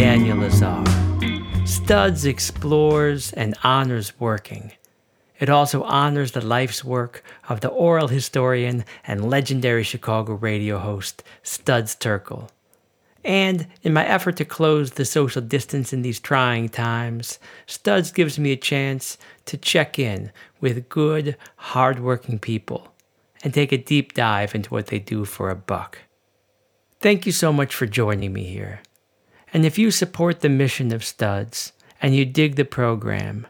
Daniel Lazar. Studs explores and honors working. It also honors the life's work of the oral historian and legendary Chicago radio host, Studs Terkel. And in my effort to close the social distance in these trying times, Studs gives me a chance to check in with good, hardworking people and take a deep dive into what they do for a buck. Thank you so much for joining me here. And if you support the mission of Studs and you dig the program,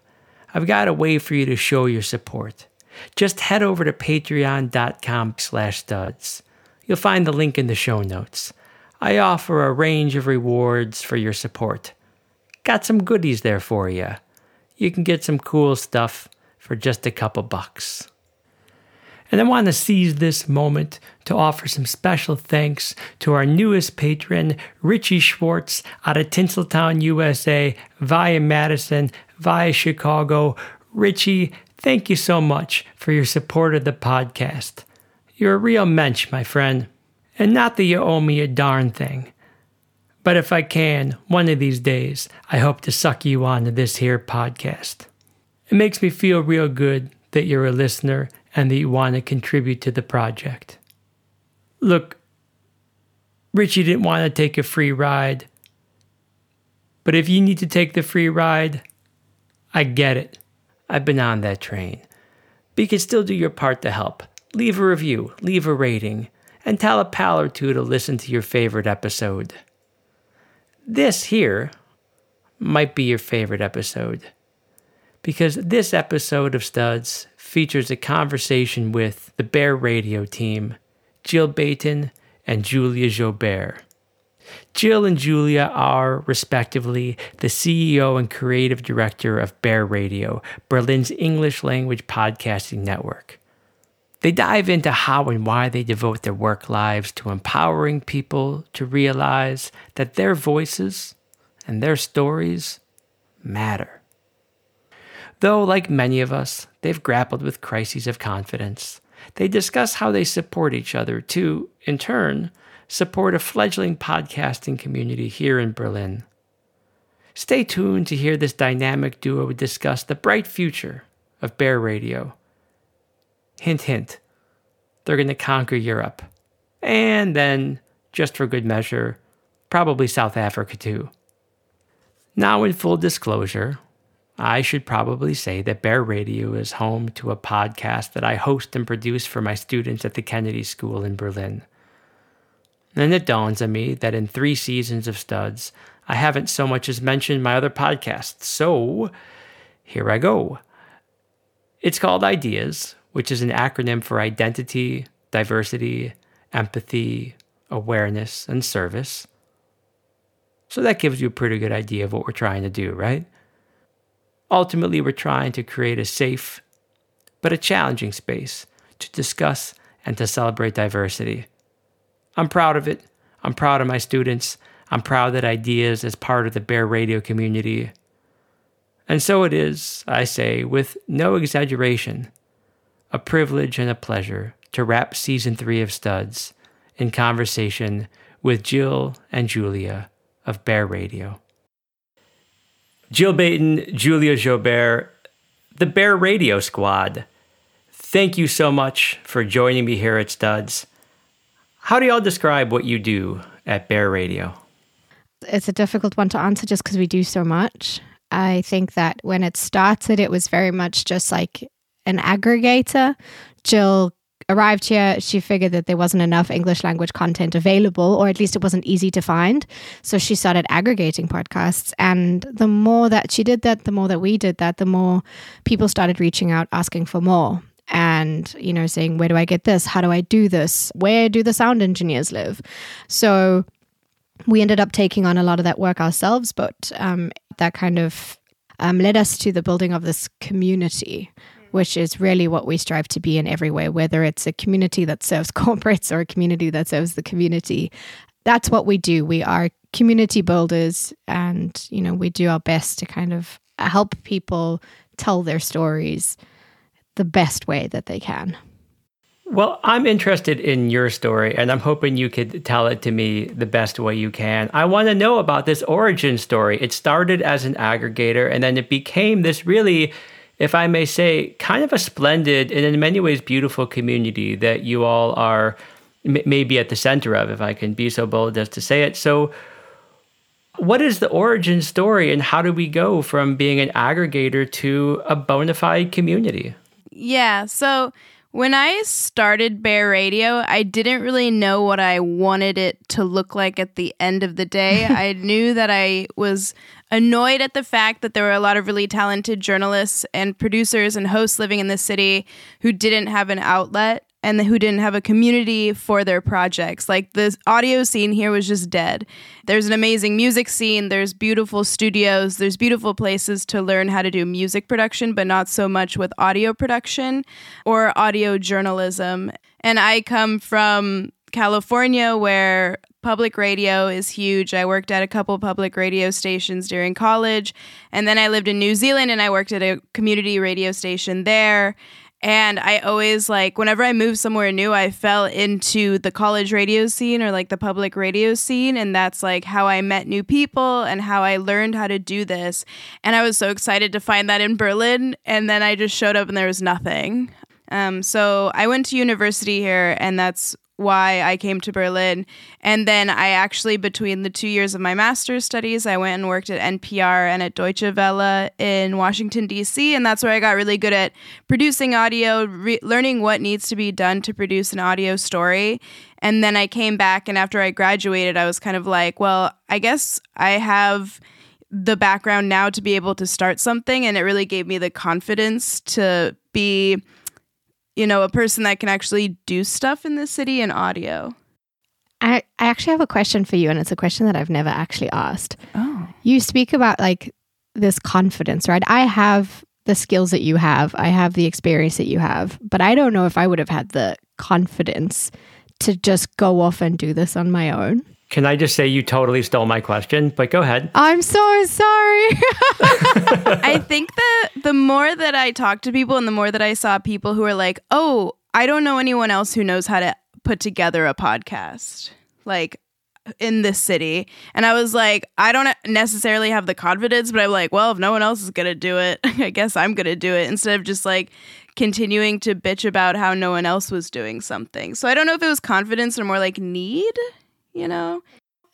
I've got a way for you to show your support. Just head over to patreon.com/studs. You'll find the link in the show notes. I offer a range of rewards for your support. Got some goodies there for you. You can get some cool stuff for just a couple bucks. And I want to seize this moment to offer some special thanks to our newest patron, Richie Schwartz, out of Tinseltown, USA, via Madison, via Chicago. Richie, thank you so much for your support of the podcast. You're a real mensch, my friend. And not that you owe me a darn thing. But if I can, one of these days, I hope to suck you onto this here podcast. It makes me feel real good that you're a listener and that you want to contribute to the project. Look, Richie didn't want to take a free ride. But if you need to take the free ride, I get it. I've been on that train. But you can still do your part to help. Leave a review, leave a rating, and tell a pal or two to listen to your favorite episode. This here might be your favorite episode, because this episode of Studs features a conversation with the Bear Radio team, Jill Baton and Julia Joubert. Jill and Julia are, respectively, the CEO and creative director of Bear Radio, Berlin's English-language podcasting network. They dive into how and why they devote their work lives to empowering people to realize that their voices and their stories matter. Though, like many of us, they've grappled with crises of confidence, they discuss how they support each other to, in turn, support a fledgling podcasting community here in Berlin. Stay tuned to hear this dynamic duo discuss the bright future of Bear Radio. Hint, hint, they're going to conquer Europe. And then, just for good measure, probably South Africa too. Now, in full disclosure, I should probably say that Bear Radio is home to a podcast that I host and produce for my students at the Kennedy School in Berlin. And it dawns on me that in 3 seasons of Studs, I haven't so much as mentioned my other podcasts. So, here I go. It's called Ideas, which is an acronym for Identity, Diversity, Empathy, Awareness, and Service. So that gives you a pretty good idea of what we're trying to do, right? Ultimately, we're trying to create a safe, but a challenging space to discuss and to celebrate diversity. I'm proud of it. I'm proud of my students. I'm proud that Ideas is part of the Bear Radio community. And so it is, I say, with no exaggeration, a privilege and a pleasure to wrap Season 3 of Studs in conversation with Jill and Julia of Bear Radio. Jill Baton, Julia Joubert, the Bear Radio squad, thank you so much for joining me here at Studs. How do y'all describe what you do at Bear Radio? It's a difficult one to answer just because we do so much. I think that when it started, it was very much just like an aggregator. Jill arrived here, she figured that there wasn't enough English language content available, or at least it wasn't easy to find. So she started aggregating podcasts. And the more that she did that, the more that we did that, the more people started reaching out, asking for more. And, you know, saying, where do I get this? How do I do this? Where do the sound engineers live? So we ended up taking on a lot of that work ourselves, but that kind of led us to the building of this community, which is really what we strive to be in every way, whether it's a community that serves corporates or a community that serves the community. That's what we do. We are community builders, and, you know, we do our best to kind of help people tell their stories the best way that they can. Well, I'm interested in your story, and I'm hoping you could tell it to me the best way you can. I want to know about this origin story. It started as an aggregator, and then it became this really, if I may say, kind of a splendid and in many ways beautiful community that you all are maybe at the center of, if I can be so bold as to say it. So what is the origin story, and how do we go from being an aggregator to a bona fide community? Yeah, so when I started Bear Radio, I didn't really know what I wanted it to look like at the end of the day. I knew that I was annoyed at the fact that there were a lot of really talented journalists and producers and hosts living in the city who didn't have an outlet and who didn't have a community for their projects. Like, the audio scene here was just dead. There's an amazing music scene. There's beautiful studios. There's beautiful places to learn how to do music production, but not so much with audio production or audio journalism. And I come from California, where public radio is huge. I worked at a couple public radio stations during college. And then I lived in New Zealand, and I worked at a community radio station there. And I always, like, whenever I moved somewhere new, I fell into the college radio scene or, like, the public radio scene. And that's, like, how I met new people and how I learned how to do this. And I was so excited to find that in Berlin. And then I just showed up and there was nothing. So I went to university here, and that's why I came to Berlin. And then I actually, between the 2 years of my master's studies, I went and worked at NPR and at Deutsche Welle in Washington, D.C. And that's where I got really good at producing audio, learning what needs to be done to produce an audio story. And then I came back, and after I graduated, I was kind of like, well, I guess I have the background now to be able to start something. And it really gave me the confidence to be, you know, a person that can actually do stuff in the city in audio. I actually have a question for you, and it's a question that I've never actually asked. Oh. You speak about, like, this confidence, right? I have the skills that you have. I have the experience that you have, but I don't know if I would have had the confidence to just go off and do this on my own. Can I just say you totally stole my question, but go ahead. I'm so sorry. I think that the more that I talked to people and the more that I saw people who are like, oh, I don't know anyone else who knows how to put together a podcast, like, in this city. And I was like, I don't necessarily have the confidence, but I'm like, well, if no one else is going to do it, I guess I'm going to do it, instead of just, like, continuing to bitch about how no one else was doing something. So I don't know if it was confidence or more like need. You know,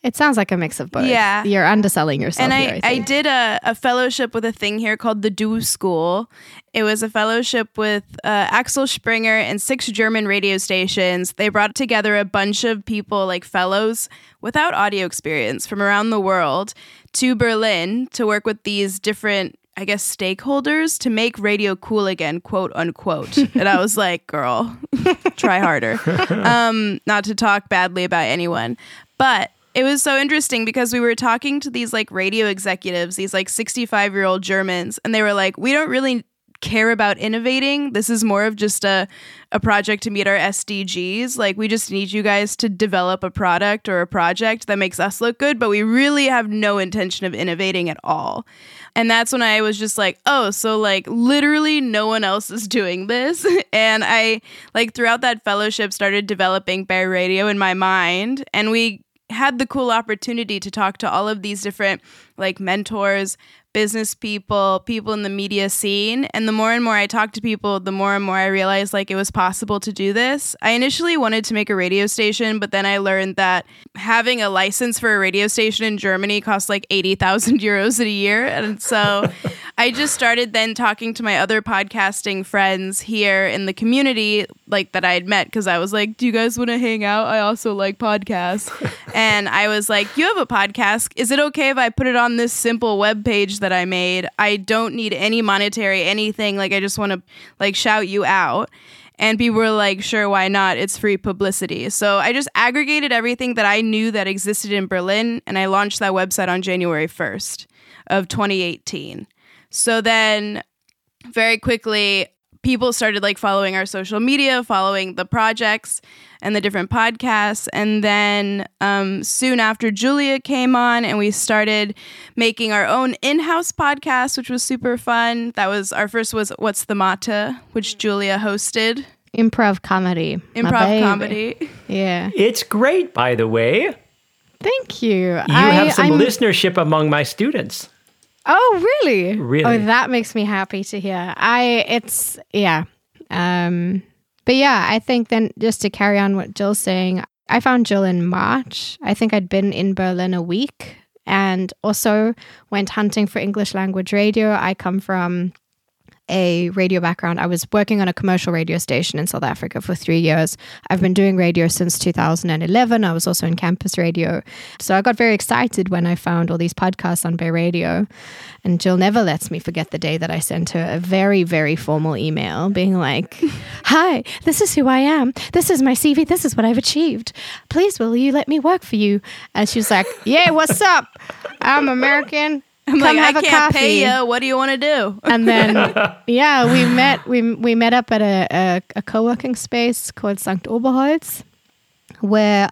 it sounds like a mix of both. Yeah, you're underselling yourself. And I did a fellowship with a thing here called the Do School. It was a fellowship with Axel Springer and 6 German radio stations. They brought together a bunch of people, like fellows without audio experience from around the world, to Berlin to work with these different, I guess, stakeholders to make radio cool again, quote unquote. And I was like, girl, try harder. Not to talk badly about anyone. But it was so interesting because we were talking to these, like, radio executives, these, like, 65-year-old Germans, and they were like, we don't really care about innovating. This is more of just a project to meet our SDGs. Like, we just need you guys to develop a product or a project that makes us look good, but we really have no intention of innovating at all. And that's when I was just like, oh, so, like, literally no one else is doing this. And I, like, throughout that fellowship started developing Bear Radio in my mind, and we had the cool opportunity to talk to all of these different, like, mentors, business people, people in the media scene. And the more and more I talked to people, the more and more I realized, like, it was possible to do this. I initially wanted to make a radio station, but then I learned that having a license for a radio station in Germany costs like 80,000 euros a year. And so I just started then talking to my other podcasting friends here in the community, like, that I had met, because I was like, do you guys want to hang out? I also like podcasts. And I was like, you have a podcast. Is it okay if I put it on this simple webpage that I made? I don't need any monetary anything. Like, I just want to, like, shout you out. And people were like, sure, why not? It's free publicity. So I just aggregated everything that I knew that existed in Berlin, and I launched that website on January 1st of 2018. So then very quickly, people started, like, following our social media, following the projects and the different podcasts. And then soon after, Julia came on, and we started making our own in-house podcast, which was super fun. That was our first was What's the Motto, which Julia hosted. Improv comedy. Improv comedy. Yeah. It's great, by the way. Thank you. You have some listenership among my students. Oh, really? Really? Oh, that makes me happy to hear. But yeah, I think then just to carry on what Jill's saying, I found Jill in March. I think I'd been in Berlin a week and also went hunting for English language radio. I come from a radio background. I was working on a commercial radio station in South Africa for 3 years. I've been doing radio since 2011. I was also in campus radio. So I got very excited when I found all these podcasts on Bay Radio. And Jill never lets me forget the day that I sent her a very, very formal email being like, "Hi, this is who I am. This is my CV. This is what I've achieved. Please, will you let me work for you?" And she was like, "Yeah, what's up? I'm American. I can't pay you. What do you want to do?" And then, yeah, we met up at a co-working space called St. Oberholz, where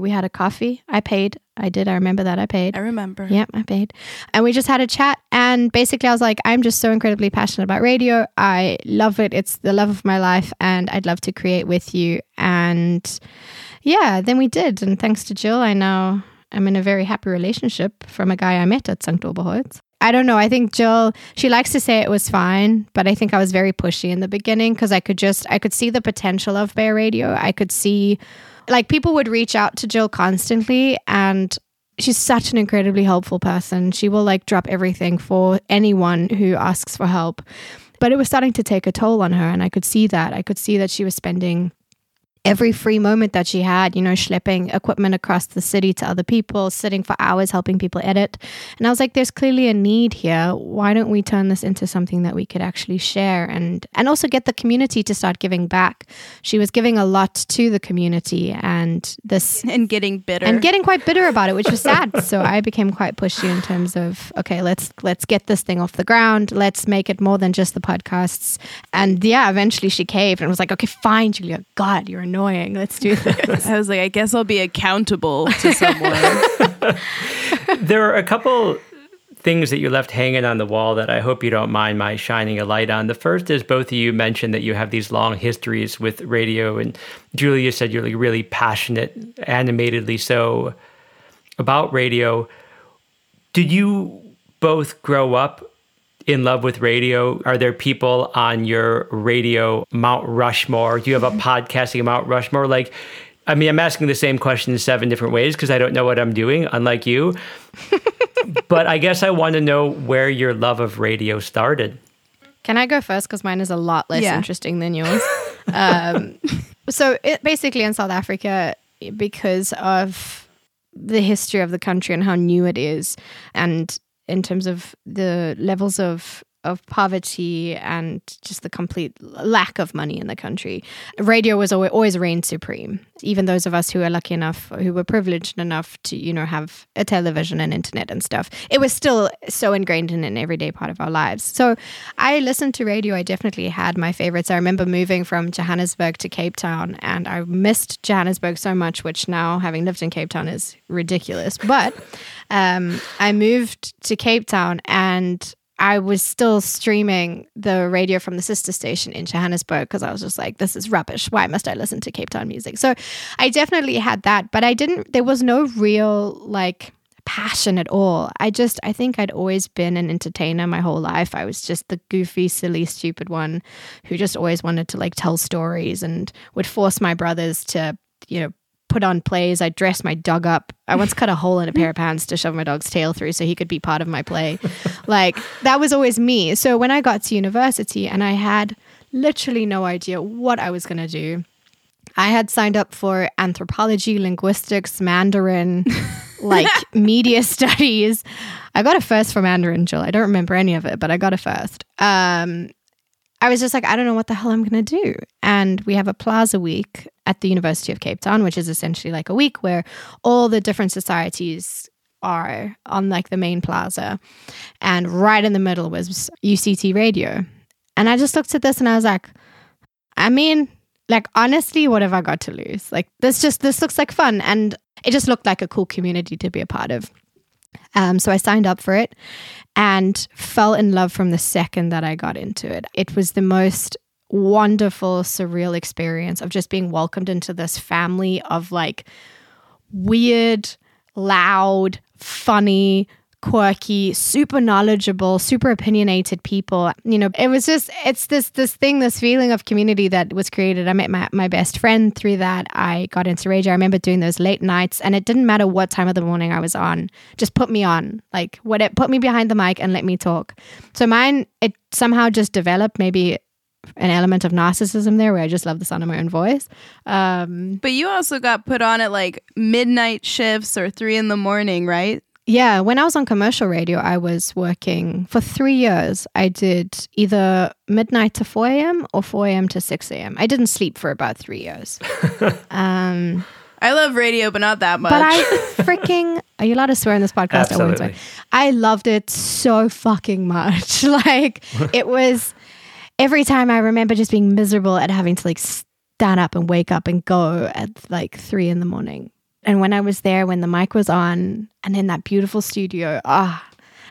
we had a coffee. I paid. I remember. Yep, I paid. And we just had a chat. And basically I was like, I'm just so incredibly passionate about radio. I love it. It's the love of my life. And I'd love to create with you. And yeah, then we did. And thanks to Jill, I'm in a very happy relationship from a guy I met at St. Oberholz. I don't know. I think Jill, she likes to say it was fine, but I think I was very pushy in the beginning because I could see the potential of Bay Radio. I could see, like, people would reach out to Jill constantly, and she's such an incredibly helpful person. She will, like, drop everything for anyone who asks for help. But it was starting to take a toll on her, and I could see that. I could see that she was spending every free moment that she had, schlepping equipment across the city to other people, sitting for hours, helping people edit. And I was like, there's clearly a need here. Why don't we turn this into something that we could actually share and also get the community to start giving back? She was giving a lot to the community and getting quite bitter about it, which was sad. So I became quite pushy in terms of, okay, let's get this thing off the ground. Let's make it more than just the podcasts. And yeah, eventually she caved and was like, okay, fine, Julia, God, you're annoying. Let's do this. I was like, I guess I'll be accountable to someone. There are a couple things that you left hanging on the wall that I hope you don't mind my shining a light on. The first is both of you mentioned that you have these long histories with radio, and Julia said you're like really passionate, animatedly so, about radio. Did you both grow up in love with radio? Are there people on your radio Mount Rushmore? Do you have a podcasting Mount Rushmore? I'm asking the same question in 7 different ways because I don't know what I'm doing, unlike you. But I guess I want to know where your love of radio started. Can I go first? Because mine is a lot less interesting than yours. So it basically in South Africa, because of the history of the country and how new it is, and in terms of the levels of poverty and just the complete lack of money in the country, radio was always reigned supreme. Even those of us who are lucky enough, who were privileged enough to, have a television and internet and stuff, it was still so ingrained in an everyday part of our lives. So I listened to radio. I definitely had my favorites. I remember moving from Johannesburg to Cape Town, and I missed Johannesburg so much, which now, having lived in Cape Town, is ridiculous. But I moved to Cape Town, and I was still streaming the radio from the sister station in Johannesburg because I was just like, this is rubbish. Why must I listen to Cape Town music? So I definitely had that, but there was no real passion at all. I think I'd always been an entertainer my whole life. I was just the goofy, silly, stupid one who just always wanted to tell stories and would force my brothers to, put on plays. I dressed my dog up. I once cut a hole in a pair of pants to shove my dog's tail through so he could be part of my play. That was always me. So when I got to university and I had literally no idea what I was going to do, I had signed up for anthropology, linguistics, Mandarin, media studies. I got a first for Mandarin, Jill. I don't remember any of it, but I got a first. I was just like, I don't know what the hell I'm going to do. And we have a plaza week at the University of Cape Town, which is essentially a week where all the different societies are on the main plaza. And right in the middle was UCT Radio. And I just looked at this and I was like, honestly, what have I got to lose? This looks like fun. And it just looked like a cool community to be a part of. So I signed up for it and fell in love from the second that I got into it. It was the most wonderful, surreal experience of just being welcomed into this family of like weird, loud, funny, quirky, super knowledgeable, super opinionated people. You know, it was just, it's this thing, this feeling of community that was created. I met my best friend through that. I got into radio. I remember doing those late nights, and it didn't matter what time of the morning I was on. Just put me on, like, what it put me behind the mic and let me talk. So mine, it somehow just developed maybe an element of narcissism there, where I just love the sound of my own voice. But you also got put on at like midnight shifts or 3 a.m, right? Yeah, when I was on commercial radio, I was working for 3 years. I did either midnight to 4 a.m. or 4 a.m. to 6 a.m. I didn't sleep for about 3 years. I love radio, but not that much. But I freaking... Are you allowed to swear on this podcast? Absolutely. I loved it so fucking much. Like, it was... Every time I remember just being miserable at having to like stand up and wake up and go at like 3 a.m. And when I was there, when the mic was on and in that beautiful studio, and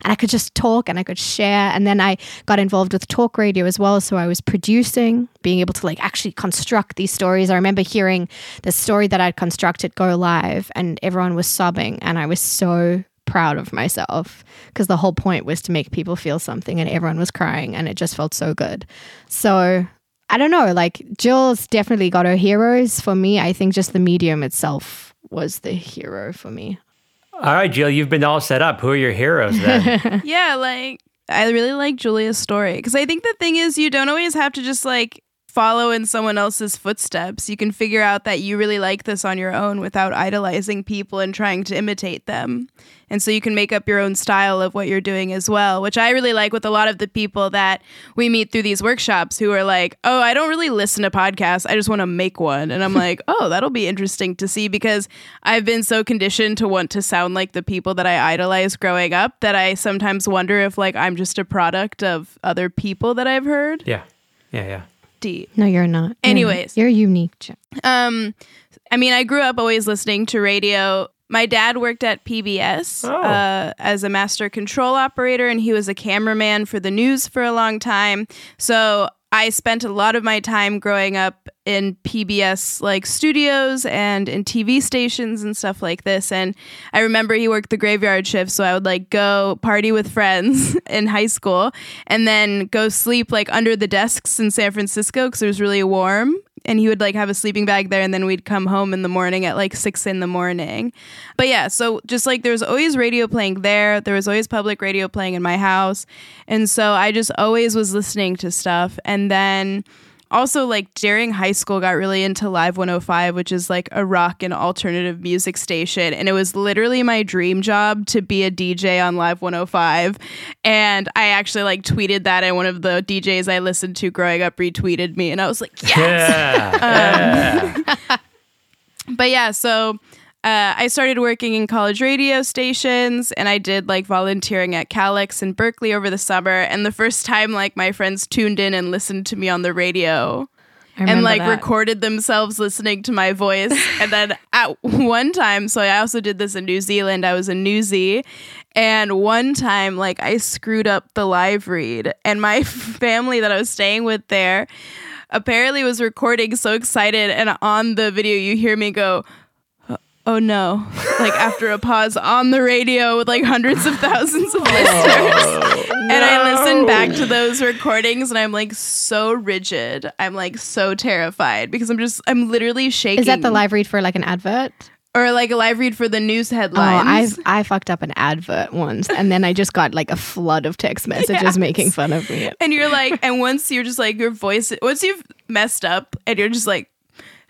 I could just talk and I could share. And then I got involved with talk radio as well. So I was producing, being able to like actually construct these stories. I remember hearing the story that I'd constructed go live and everyone was sobbing. And I was so proud of myself because the whole point was to make people feel something, and everyone was crying and it just felt so good. So I don't know, like Jill's definitely got her heroes. For me, I think just the medium itself was the hero for me. All right, Jill, you've been all set up. Who are your heroes then? Yeah, like I really like Julia's story, because I think the thing is you don't always have to just like follow in someone else's footsteps. You can figure out that you really like this on your own without idolizing people and trying to imitate them. And so you can make up your own style of what you're doing as well, which I really like with a lot of the people that we meet through these workshops who are like, oh, I don't really listen to podcasts. I just want to make one. And I'm like, oh, that'll be interesting to see, because I've been so conditioned to want to sound like the people that I idolized growing up that I sometimes wonder if like I'm just a product of other people that I've heard. Yeah. Deep. No, you're not. Anyways. You're unique, Jim. I mean, I grew up always listening to radio. My dad worked at PBS as a master control operator, and he was a cameraman for the news for a long time. So I spent a lot of my time growing up in PBS like studios and in TV stations and stuff like this. And I remember he worked the graveyard shift, so I would like go party with friends in high school and then go sleep like under the desks in San Francisco because it was really warm. And he would like have a sleeping bag there, and then we'd come home in the morning at like 6 a.m. But yeah, so just like there was always radio playing there. There was always public radio playing in my house. And so I just always was listening to stuff. And then also like during high school got really into Live 105, which is like a rock and alternative music station. And it was literally my dream job to be a DJ on Live 105. And I actually like tweeted that, and one of the DJs I listened to growing up retweeted me, and I was like, yes! Yeah. But yeah, so... I started working in college radio stations, and I did like volunteering at Calix in Berkeley over the summer. And the first time like my friends tuned in and listened to me on the radio and like recorded themselves listening to my voice. And then at one time, so I also did this in New Zealand, I was in Newsy. And one time, like I screwed up the live read, and my family that I was staying with there apparently was recording so excited. And on the video, you hear me go, oh no, like after a pause on the radio with like hundreds of thousands of listeners. And I listened back to those recordings, and I'm like so rigid. I'm like so terrified because I'm literally shaking. Is that the live read for like an advert? Or like a live read for the news headlines. Oh, I fucked up an advert once, and then I just got like a flood of text messages making fun of me. And you're like, and once you're just like your voice, once you've messed up and you're just like,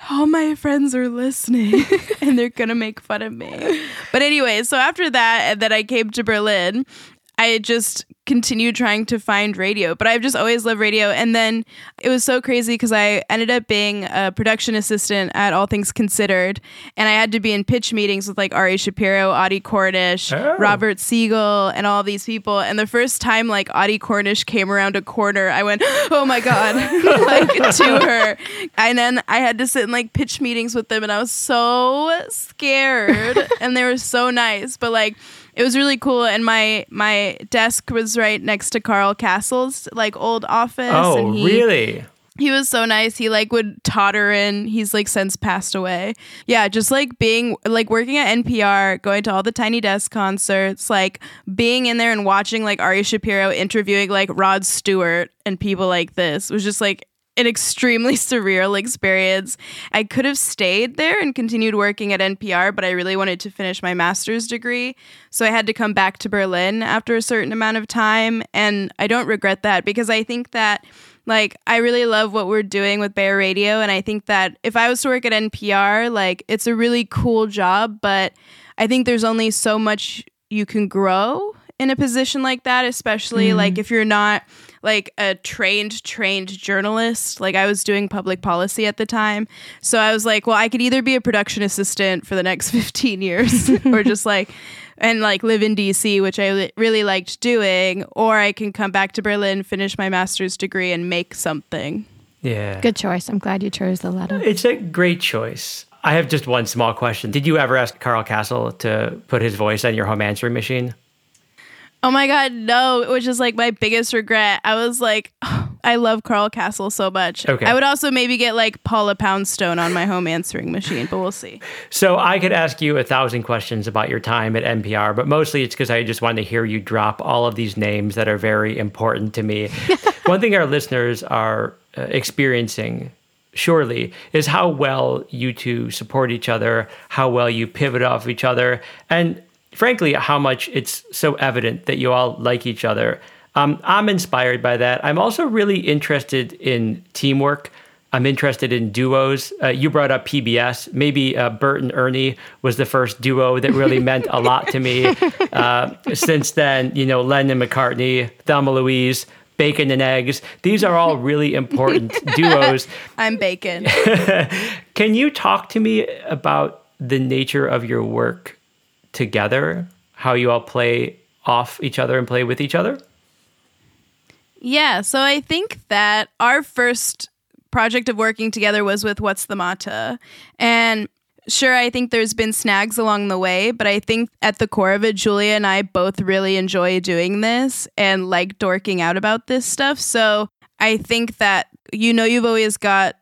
all my friends are listening and they're going to make fun of me. But anyway, so after that, that I came to Berlin, I just continued trying to find radio, but I've just always loved radio. And then it was so crazy because I ended up being a production assistant at All Things Considered. And I had to be in pitch meetings with like Ari Shapiro, Audie Cornish, Robert Siegel, and all these people. And the first time like Audie Cornish came around a corner, I went, oh my God, like to her. And then I had to sit in like pitch meetings with them, and I was so scared, and they were so nice, but like, it was really cool. And my desk was right next to Carl Castle's like old office. Oh, and he really? He was so nice. He like would totter in. He's like since passed away. Yeah, just like being like working at NPR, going to all the Tiny Desk concerts, like being in there and watching like Ari Shapiro interviewing like Rod Stewart and people like this was just like an extremely surreal experience. I could have stayed there and continued working at NPR, but I really wanted to finish my master's degree. So I had to come back to Berlin after a certain amount of time. And I don't regret that because I think that like, I really love what we're doing with Bayer Radio. And I think that if I was to work at NPR, like, it's a really cool job, but I think there's only so much you can grow in a position like that, especially like if you're not like a trained journalist. Like I was doing public policy at the time. So I was like, well, I could either be a production assistant for the next 15 years or just like, and like live in DC, which I really liked doing, or I can come back to Berlin, finish my master's degree and make something. Yeah. Good choice. I'm glad you chose the latter. It's a great choice. I have just one small question. Did you ever ask Carl Kasell to put his voice on your home answering machine? Oh my God, no, which is like my biggest regret. I was like, oh, I love Carl Kasell so much. Okay. I would also maybe get like Paula Poundstone on my home answering machine, but we'll see. So I could ask you 1,000 questions about your time at NPR, but mostly it's because I just wanted to hear you drop all of these names that are very important to me. One thing our listeners are experiencing surely is how well you two support each other, how well you pivot off each other, and frankly, how much it's so evident that you all like each other. I'm inspired by that. I'm also really interested in teamwork. I'm interested in duos. You brought up PBS. Maybe Bert and Ernie was the first duo that really meant a lot to me. Since then, you know, Lennon and McCartney, Thelma Louise, Bacon and Eggs. These are all really important duos. I'm Bacon. Can you talk to me about the nature of your work together, how you all play off each other and play with each other? Yeah, so I think that our first project of working together was with What's the Motto? And sure, I think there's been snags along the way, but I think at the core of it, Julia and I both really enjoy doing this and like dorking out about this stuff. So I think that, you know, you've always got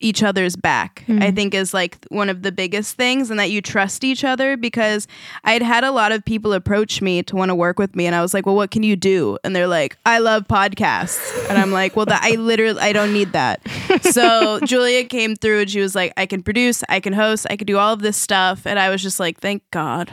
each other's back, I think is like one of the biggest things, and that you trust each other, because I'd had a lot of people approach me to want to work with me, and I was like, well, what can you do? And they're like, I love podcasts. And I'm like, well, I don't need that. So Julia came through and she was like, I can produce, I can host, I can do all of this stuff. And I was just like, thank God.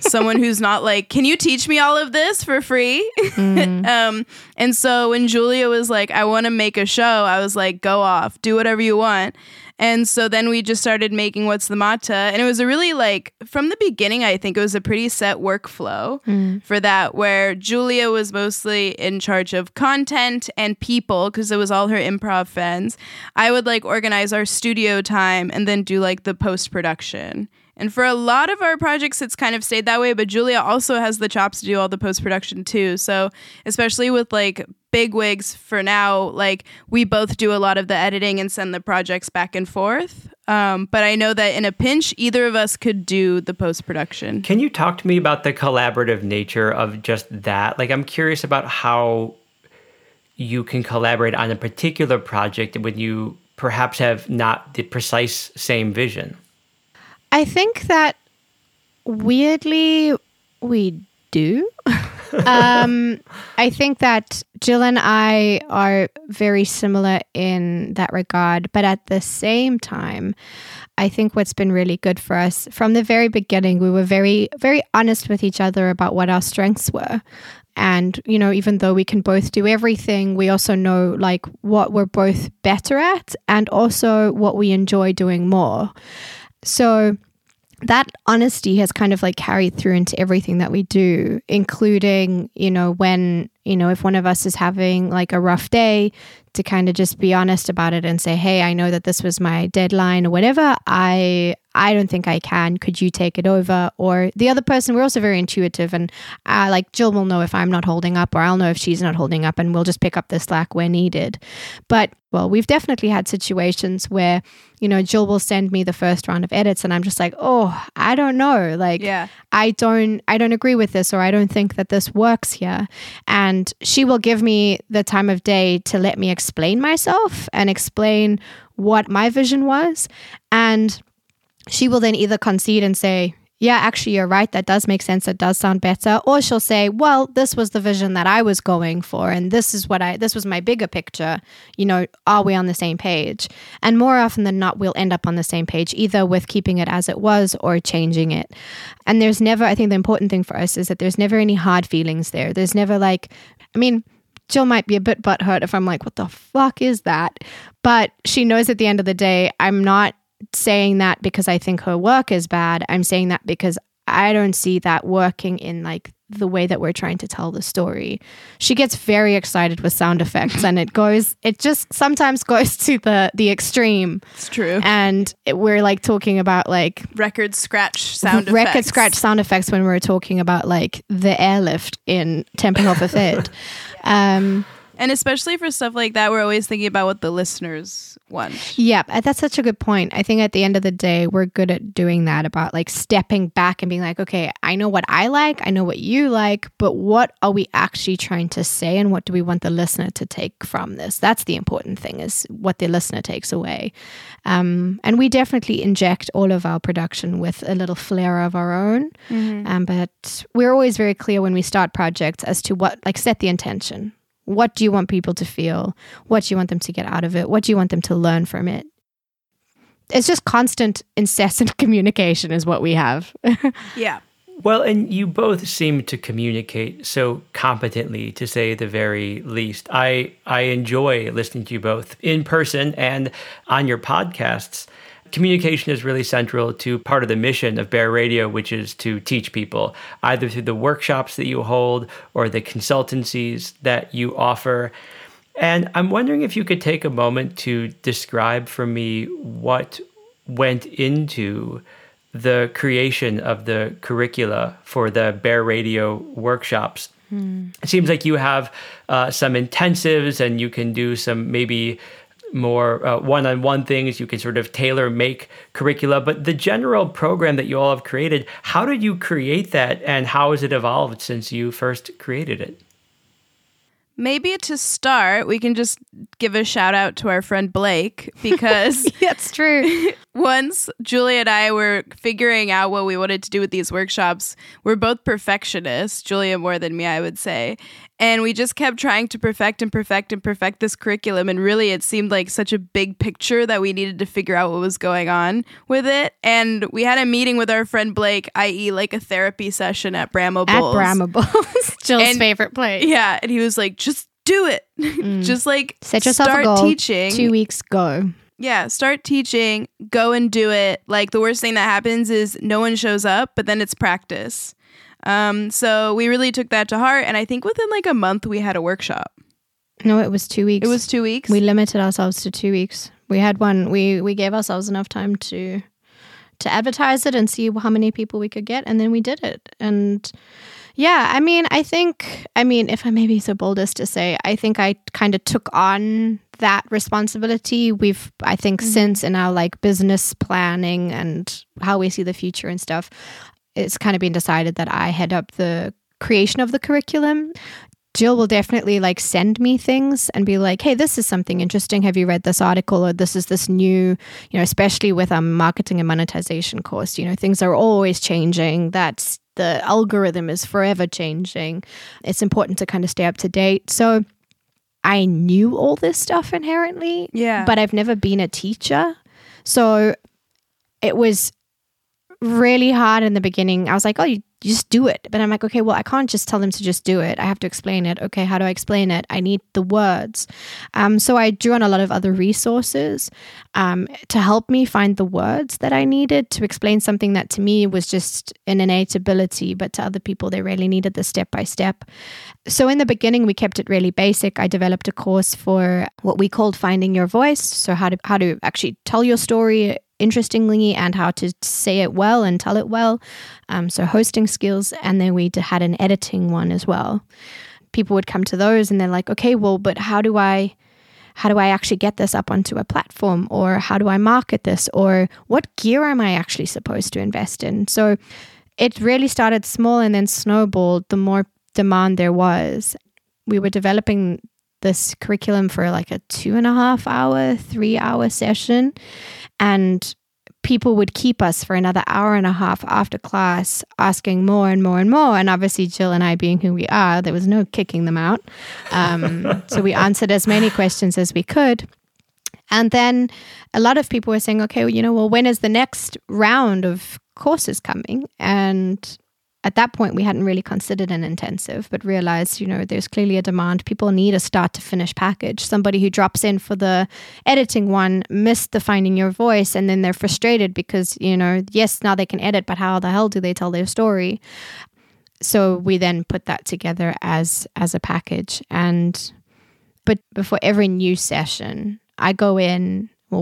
Someone who's not like, can you teach me all of this for free? And so when Julia was like, I want to make a show, I was like, go off, do whatever you want. And so then we just started making What's the Motto, and it was a really like, from the beginning, I think it was a pretty set workflow for that, where Julia was mostly in charge of content and people, because it was all her improv fans. I would like organize our studio time and then do like the post-production. And for a lot of our projects, it's kind of stayed that way, but Julia also has the chops to do all the post-production too. So especially with like Big Wigs for now, like we both do a lot of the editing and send the projects back and forth. But I know that in a pinch, either of us could do the post-production. Can you talk to me about the collaborative nature of just that? Like, I'm curious about how you can collaborate on a particular project when you perhaps have not the precise same vision. I think that weirdly we do. I think that Jill and I are very similar in that regard, but at the same time, I think what's been really good for us from the very beginning, we were very, very honest with each other about what our strengths were. And, you know, even though we can both do everything, we also know like what we're both better at and also what we enjoy doing more. So that honesty has kind of like carried through into everything that we do, including, you know, when, you know, if one of us is having like a rough day, to kind of just be honest about it and say, hey, I know that this was my deadline or whatever. I I don't think I can. Could you take it over? Or the other person, we're also very intuitive, and like Jill will know if I'm not holding up, or I'll know if she's not holding up, and we'll just pick up the slack where needed. But well, we've definitely had situations where, you know, Jill will send me the first round of edits and I'm just like, oh, I don't know. Like, yeah. I don't agree with this, or I don't think that this works here. And she will give me the time of day to let me explain myself and explain what my vision was. And she will then either concede and say, yeah, actually, you're right. That does make sense. That does sound better. Or she'll say, well, this was the vision that I was going for, and this was my bigger picture. You know, are we on the same page? And more often than not, we'll end up on the same page, either with keeping it as it was or changing it. And there's never, I think the important thing for us is that there's never any hard feelings there. There's never like, I mean, Jill might be a bit butthurt if I'm like, what the fuck is that? But she knows at the end of the day, I'm not saying that because I think her work is bad. I'm saying that because I don't see that working in like the way that we're trying to tell the story. She gets very excited with sound effects and it just sometimes goes to the extreme. It's true. And we're like talking about like record scratch sound effects when we're talking about like the airlift in Tempelhofer Feld. And especially for stuff like that, we're always thinking about what the listeners want. Yeah, that's such a good point. I think at the end of the day, we're good at doing that, about like stepping back and being like, okay, I know what I like, I know what you like, but what are we actually trying to say, and what do we want the listener to take from this? That's the important thing, is what the listener takes away. And we definitely inject all of our production with a little flair of our own. Mm-hmm. But we're always very clear when we start projects as to what, like, set the intention. What do you want people to feel? What do you want them to get out of it? What do you want them to learn from it? It's just constant, incessant communication is what we have. Yeah. Well, and you both seem to communicate so competently, to say the very least. I enjoy listening to you both in person and on your podcasts. Communication is really central to part of the mission of Bear Radio, which is to teach people, either through the workshops that you hold or the consultancies that you offer. And I'm wondering if you could take a moment to describe for me what went into the creation of the curricula for the Bear Radio workshops. Hmm. It seems like you have some intensives, and you can do some maybe more one-on-one things. You can sort of tailor make curricula, but the general program that you all have created, how did you create that, and how has it evolved since you first created it? Maybe to start, we can just give a shout out to our friend Blake, because that's true. Once Julie and I were figuring out what we wanted to do with these workshops, we're both perfectionists, Julia more than me, I would say. And we just kept trying to perfect this curriculum. And really, it seemed like such a big picture that we needed to figure out what was going on with it. And we had a meeting with our friend Blake, i.e. like a therapy session at Bramble Bulls. At Bramble Bulls. Jill's favorite place. Yeah. And he was like, just do it. Just like set yourself a goal. Teaching. 2 weeks, go. Yeah, start teaching, go and do it. Like, the worst thing that happens is no one shows up, but then it's practice. So we really took that to heart, and I think within like a month we had a workshop. No, it was 2 weeks. It was 2 weeks. We limited ourselves to 2 weeks. We had one. We gave ourselves enough time to advertise it and see how many people we could get, and then we did it. And yeah, I think, if I may be so bold as to say, I think I kind of took on that responsibility. I think since in our like business planning and how we see the future and stuff, it's kind of been decided that I head up the creation of the curriculum. Jill will definitely like send me things and be like, hey, this is something interesting. Have you read this article? Or this is this new, you know, especially with our marketing and monetization course, you know, things are always changing. That's the algorithm is forever changing. It's important to kind of stay up to date. So I knew all this stuff inherently, yeah, but I've never been a teacher. So it was really hard in the beginning. I was like, oh, you just do it. But I'm like, okay, well, I can't just tell them to just do it. I have to explain it. Okay, how do I explain it? I need the words. So I drew on a lot of other resources to help me find the words that I needed to explain something that to me was just an innate ability, but to other people, they really needed the step-by-step. So in the beginning, we kept it really basic. I developed a course for what we called Finding Your Voice. So how to actually tell your story interestingly and how to say it well and tell it well. So hosting skills, and then we had an editing one as well. People would come to those and they're like, okay, well, but how do I actually get this up onto a platform, or how do I market this, or what gear am I actually supposed to invest in? So it really started small and then snowballed the more demand there was. We were developing this curriculum for like a 2.5-hour, 3-hour session, and people would keep us for another 1.5 hours after class asking more and more and more. And obviously Jill and I being who we are, there was no kicking them out. So we answered as many questions as we could. And then a lot of people were saying, okay, well, when is the next round of courses coming? And at that point, we hadn't really considered an intensive, but realized, there's clearly a demand. People need a start to finish package. Somebody who drops in for the editing one missed the finding your voice, and then they're frustrated because, yes, now they can edit, but how the hell do they tell their story? So we then put that together as a package. But before every new session, we go in and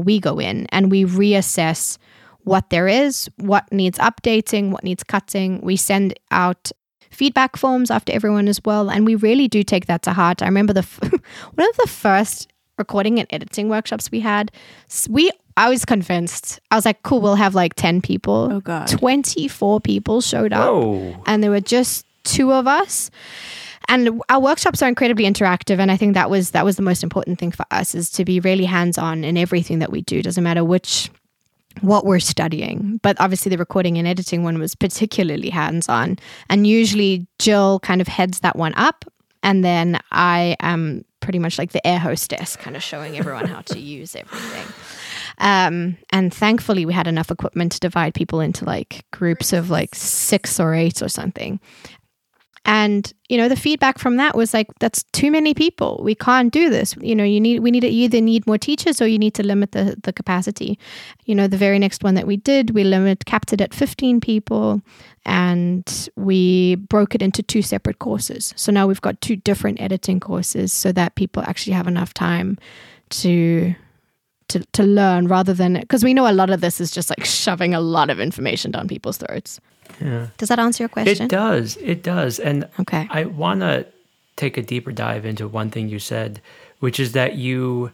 we reassess what there is, what needs updating, what needs cutting. We send out feedback forms after everyone as well. And we really do take that to heart. I remember one of the first recording and editing workshops we had, I was convinced. I was like, cool, we'll have like 10 people. Oh God. 24 people showed up. Whoa. And there were just two of us. And our workshops are incredibly interactive, and I think that was the most important thing for us, is to be really hands-on in everything that we do. It doesn't matter what we're studying. But obviously the recording and editing one was particularly hands-on. And usually Jill kind of heads that one up, and then I am pretty much like the air hostess, kind of showing everyone how to use everything. And thankfully we had enough equipment to divide people into like groups of like 6 or 8 or something. And, the feedback from that was like, that's too many people. We can't do this. You either need more teachers or you need to limit the capacity. The very next one that we did, we capped it at 15 people, and we broke it into 2 separate courses. So now we've got 2 different editing courses so that people actually have enough time to learn, rather than, because we know a lot of this is just like shoving a lot of information down people's throats. Yeah. Does that answer your question? It does. And okay. I want to take a deeper dive into one thing you said, which is that you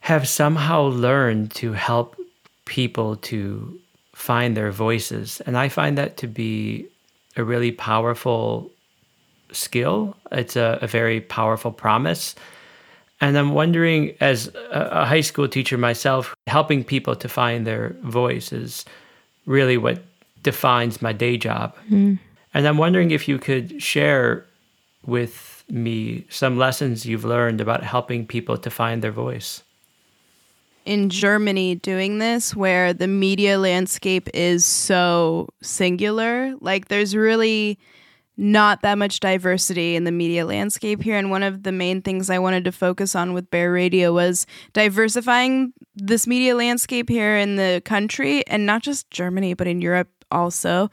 have somehow learned to help people to find their voices. And I find that to be a really powerful skill. It's a very powerful promise. And I'm wondering, as a high school teacher myself, helping people to find their voice is really what defines my day job. Mm. And I'm wondering if you could share with me some lessons you've learned about helping people to find their voice. In Germany, doing this, where the media landscape is so singular, like there's really not that much diversity in the media landscape here. And one of the main things I wanted to focus on with Bear Radio was diversifying this media landscape here in the country, and not just Germany, but in Europe also.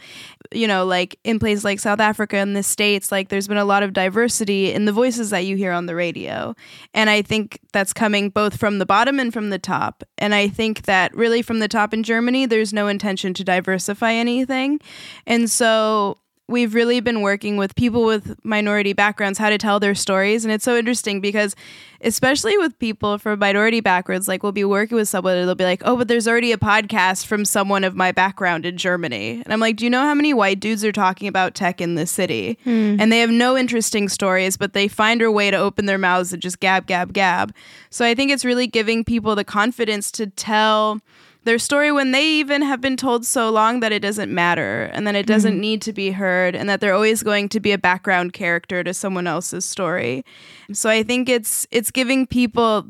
Like in places like South Africa and the States, like there's been a lot of diversity in the voices that you hear on the radio. And I think that's coming both from the bottom and from the top. And I think that really from the top in Germany, there's no intention to diversify anything. And so we've really been working with people with minority backgrounds, how to tell their stories. And it's so interesting because especially with people from minority backgrounds, like we'll be working with someone and they'll be like, oh, but there's already a podcast from someone of my background in Germany. And I'm like, do you know how many white dudes are talking about tech in this city? Mm. And they have no interesting stories, but they find a way to open their mouths and just gab, gab, gab. So I think it's really giving people the confidence to tell their story when they even have been told so long that it doesn't matter, and that it doesn't need to be heard, and that they're always going to be a background character to someone else's story. So I think it's giving people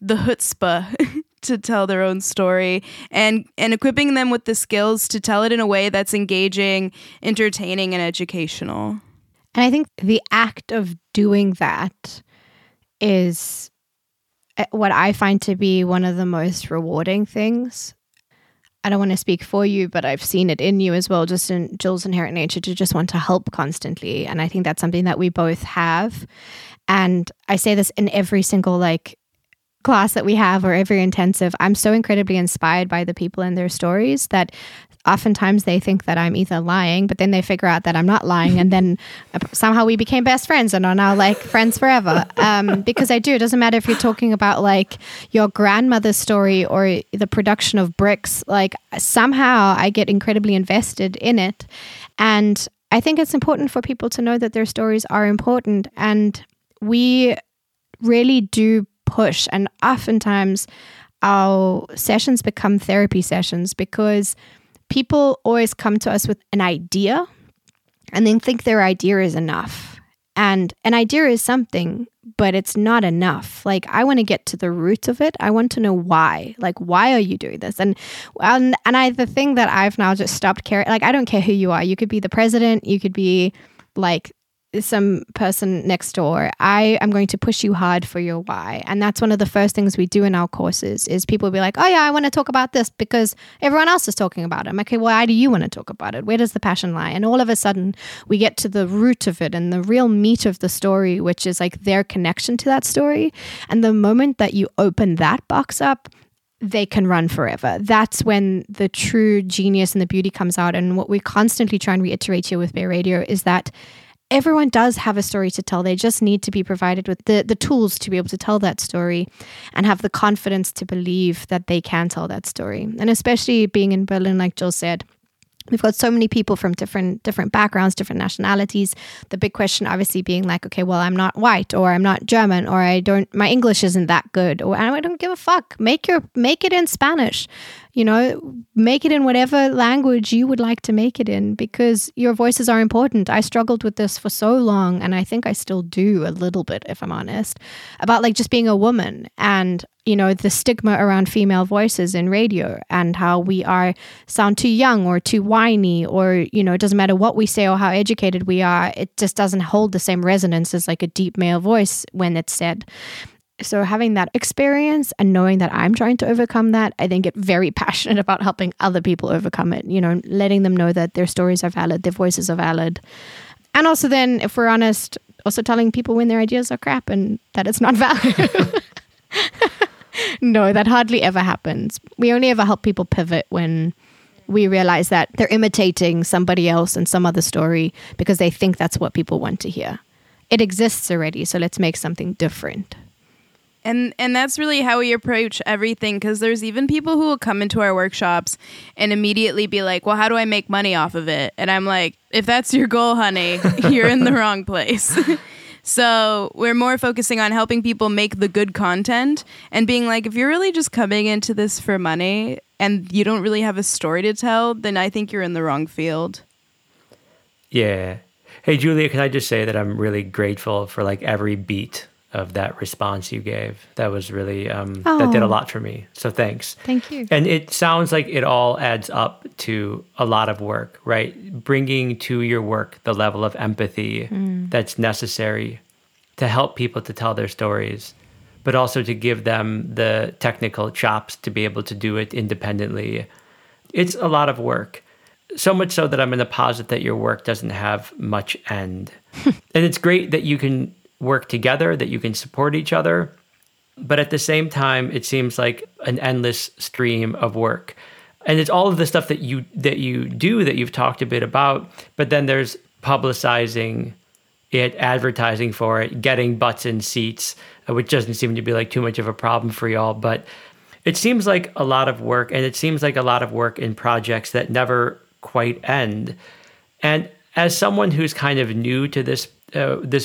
the chutzpah to tell their own story, and equipping them with the skills to tell it in a way that's engaging, entertaining, and educational. And I think the act of doing that is what I find to be one of the most rewarding things. I don't want to speak for you, but I've seen it in you as well, just in Jill's inherent nature to just want to help constantly. And I think that's something that we both have. And I say this in every single like class that we have or every intensive, I'm so incredibly inspired by the people and their stories that oftentimes they think that I'm either lying, but then they figure out that I'm not lying. And then somehow we became best friends and are now like friends forever. Because I do, it doesn't matter if you're talking about like your grandmother's story or the production of bricks, like somehow I get incredibly invested in it. And I think it's important for people to know that their stories are important. And we really do push. And oftentimes our sessions become therapy sessions because people always come to us with an idea and then think their idea is enough. And an idea is something, but it's not enough. Like, I want to get to the root of it. I want to know why. Like, why are you doing this? And the thing that I've now just stopped caring, like, I don't care who you are. You could be the president. You could be like some person next door. I am going to push you hard for your why. And that's one of the first things we do in our courses is people will be like, oh yeah, I want to talk about this because everyone else is talking about it. I'm like, okay, why do you want to talk about it? Where does the passion lie? And all of a sudden we get to the root of it and the real meat of the story, which is like their connection to that story. And the moment that you open that box up, they can run forever. That's when the true genius and the beauty comes out. And what we constantly try and reiterate here with Bay Radio is that everyone does have a story to tell. They just need to be provided with the tools to be able to tell that story and have the confidence to believe that they can tell that story. And especially being in Berlin, like Jill said, we've got so many people from different backgrounds, different nationalities. The big question obviously being like, okay, well, I'm not white or I'm not German or my English isn't that good or I don't give a fuck. Make it in Spanish. You know, make it in whatever language you would like to make it in because your voices are important. I struggled with this for so long and I think I still do a little bit, if I'm honest, about like just being a woman and, you know, the stigma around female voices in radio and how we sound too young or too whiny or, you know, it doesn't matter what we say or how educated we are. It just doesn't hold the same resonance as like a deep male voice when it's said. So having that experience and knowing that I'm trying to overcome that, I then get very passionate about helping other people overcome it, you know, letting them know that their stories are valid, their voices are valid. And also then, if we're honest, also telling people when their ideas are crap and that it's not valid. No, that hardly ever happens. We only ever help people pivot when we realize that they're imitating somebody else and some other story because they think that's what people want to hear. It exists already, so let's make something different. And that's really how we approach everything, because there's even people who will come into our workshops and immediately be like, well, how do I make money off of it? And I'm like, if that's your goal, honey, you're in the wrong place. So we're more focusing on helping people make the good content and being like, if you're really just coming into this for money and you don't really have a story to tell, then I think you're in the wrong field. Yeah. Hey, Julia, can I just say that I'm really grateful for like every beat of that response you gave. That was really, that did a lot for me. So thanks. Thank you. And it sounds like it all adds up to a lot of work, right? Bringing to your work the level of empathy that's necessary to help people to tell their stories, but also to give them the technical chops to be able to do it independently. It's a lot of work. So much so that I'm going to posit that your work doesn't have much end. And it's great that you can work together, that you can support each other. But at the same time, it seems like an endless stream of work. And it's all of the stuff that you do that you've talked a bit about, but then there's publicizing it, advertising for it, getting butts in seats, which doesn't seem to be like too much of a problem for y'all. But it seems like a lot of work, and it seems like a lot of work in projects that never quite end. And as someone who's kind of new to this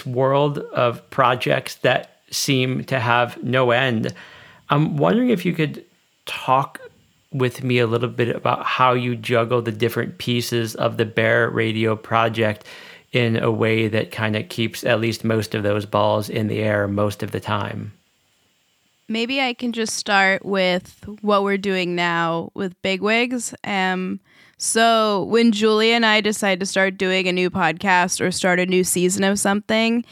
world of projects that seem to have no end, I'm wondering if you could talk with me a little bit about how you juggle the different pieces of the Bear Radio project in a way that kind of keeps at least most of those balls in the air most of the time. Maybe I can just start with what we're doing now with Bigwigs. So when Julia and I decide to start doing a new podcast or start a new season of something,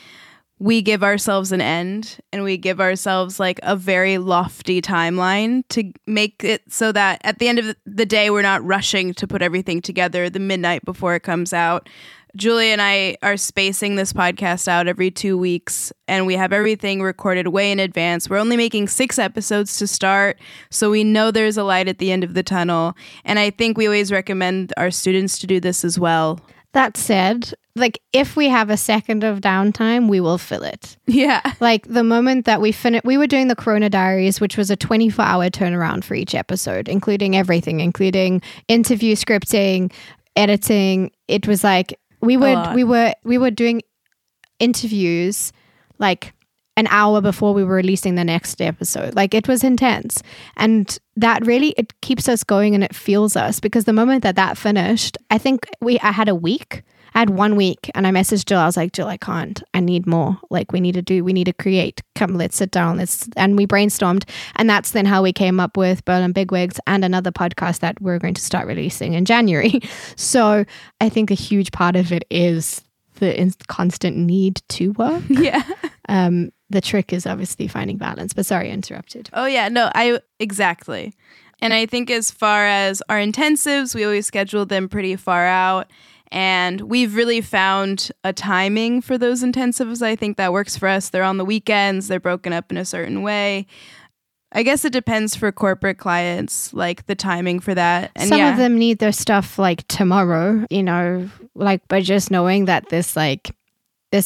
we give ourselves an end and we give ourselves like a very lofty timeline to make it so that at the end of the day, we're not rushing to put everything together the midnight before it comes out. Julia and I are spacing this podcast out every 2 weeks, and we have everything recorded way in advance. We're only making 6 episodes to start, so we know there's a light at the end of the tunnel. And I think we always recommend our students to do this as well. That said, like, if we have a second of downtime, we will fill it. Yeah. Like, the moment that we finish, we were doing the Corona Diaries, which was a 24-hour turnaround for each episode, including everything, including interview scripting, editing. It was like, we were doing interviews like an hour before we were releasing the next episode. Like, it was intense, and that really, it keeps us going and it fuels us, because the moment that finished, I think I had a week. I had 1 week, and I messaged Jill. I was like, Jill, I can't. I need more. Like, we need to create. Come, let's sit down. And we brainstormed. And that's then how we came up with Berlin Bigwigs and another podcast that we're going to start releasing in January. So I think a huge part of it is the constant need to work. Yeah. The trick is obviously finding balance. But sorry, I interrupted. Oh, yeah. No, exactly. And I think as far as our intensives, we always schedule them pretty far out. And we've really found a timing for those intensives, I think, that works for us. They're on the weekends. They're broken up in a certain way. I guess it depends for corporate clients, like the timing for that. And some of them need their stuff like tomorrow, you know, like, but just knowing that this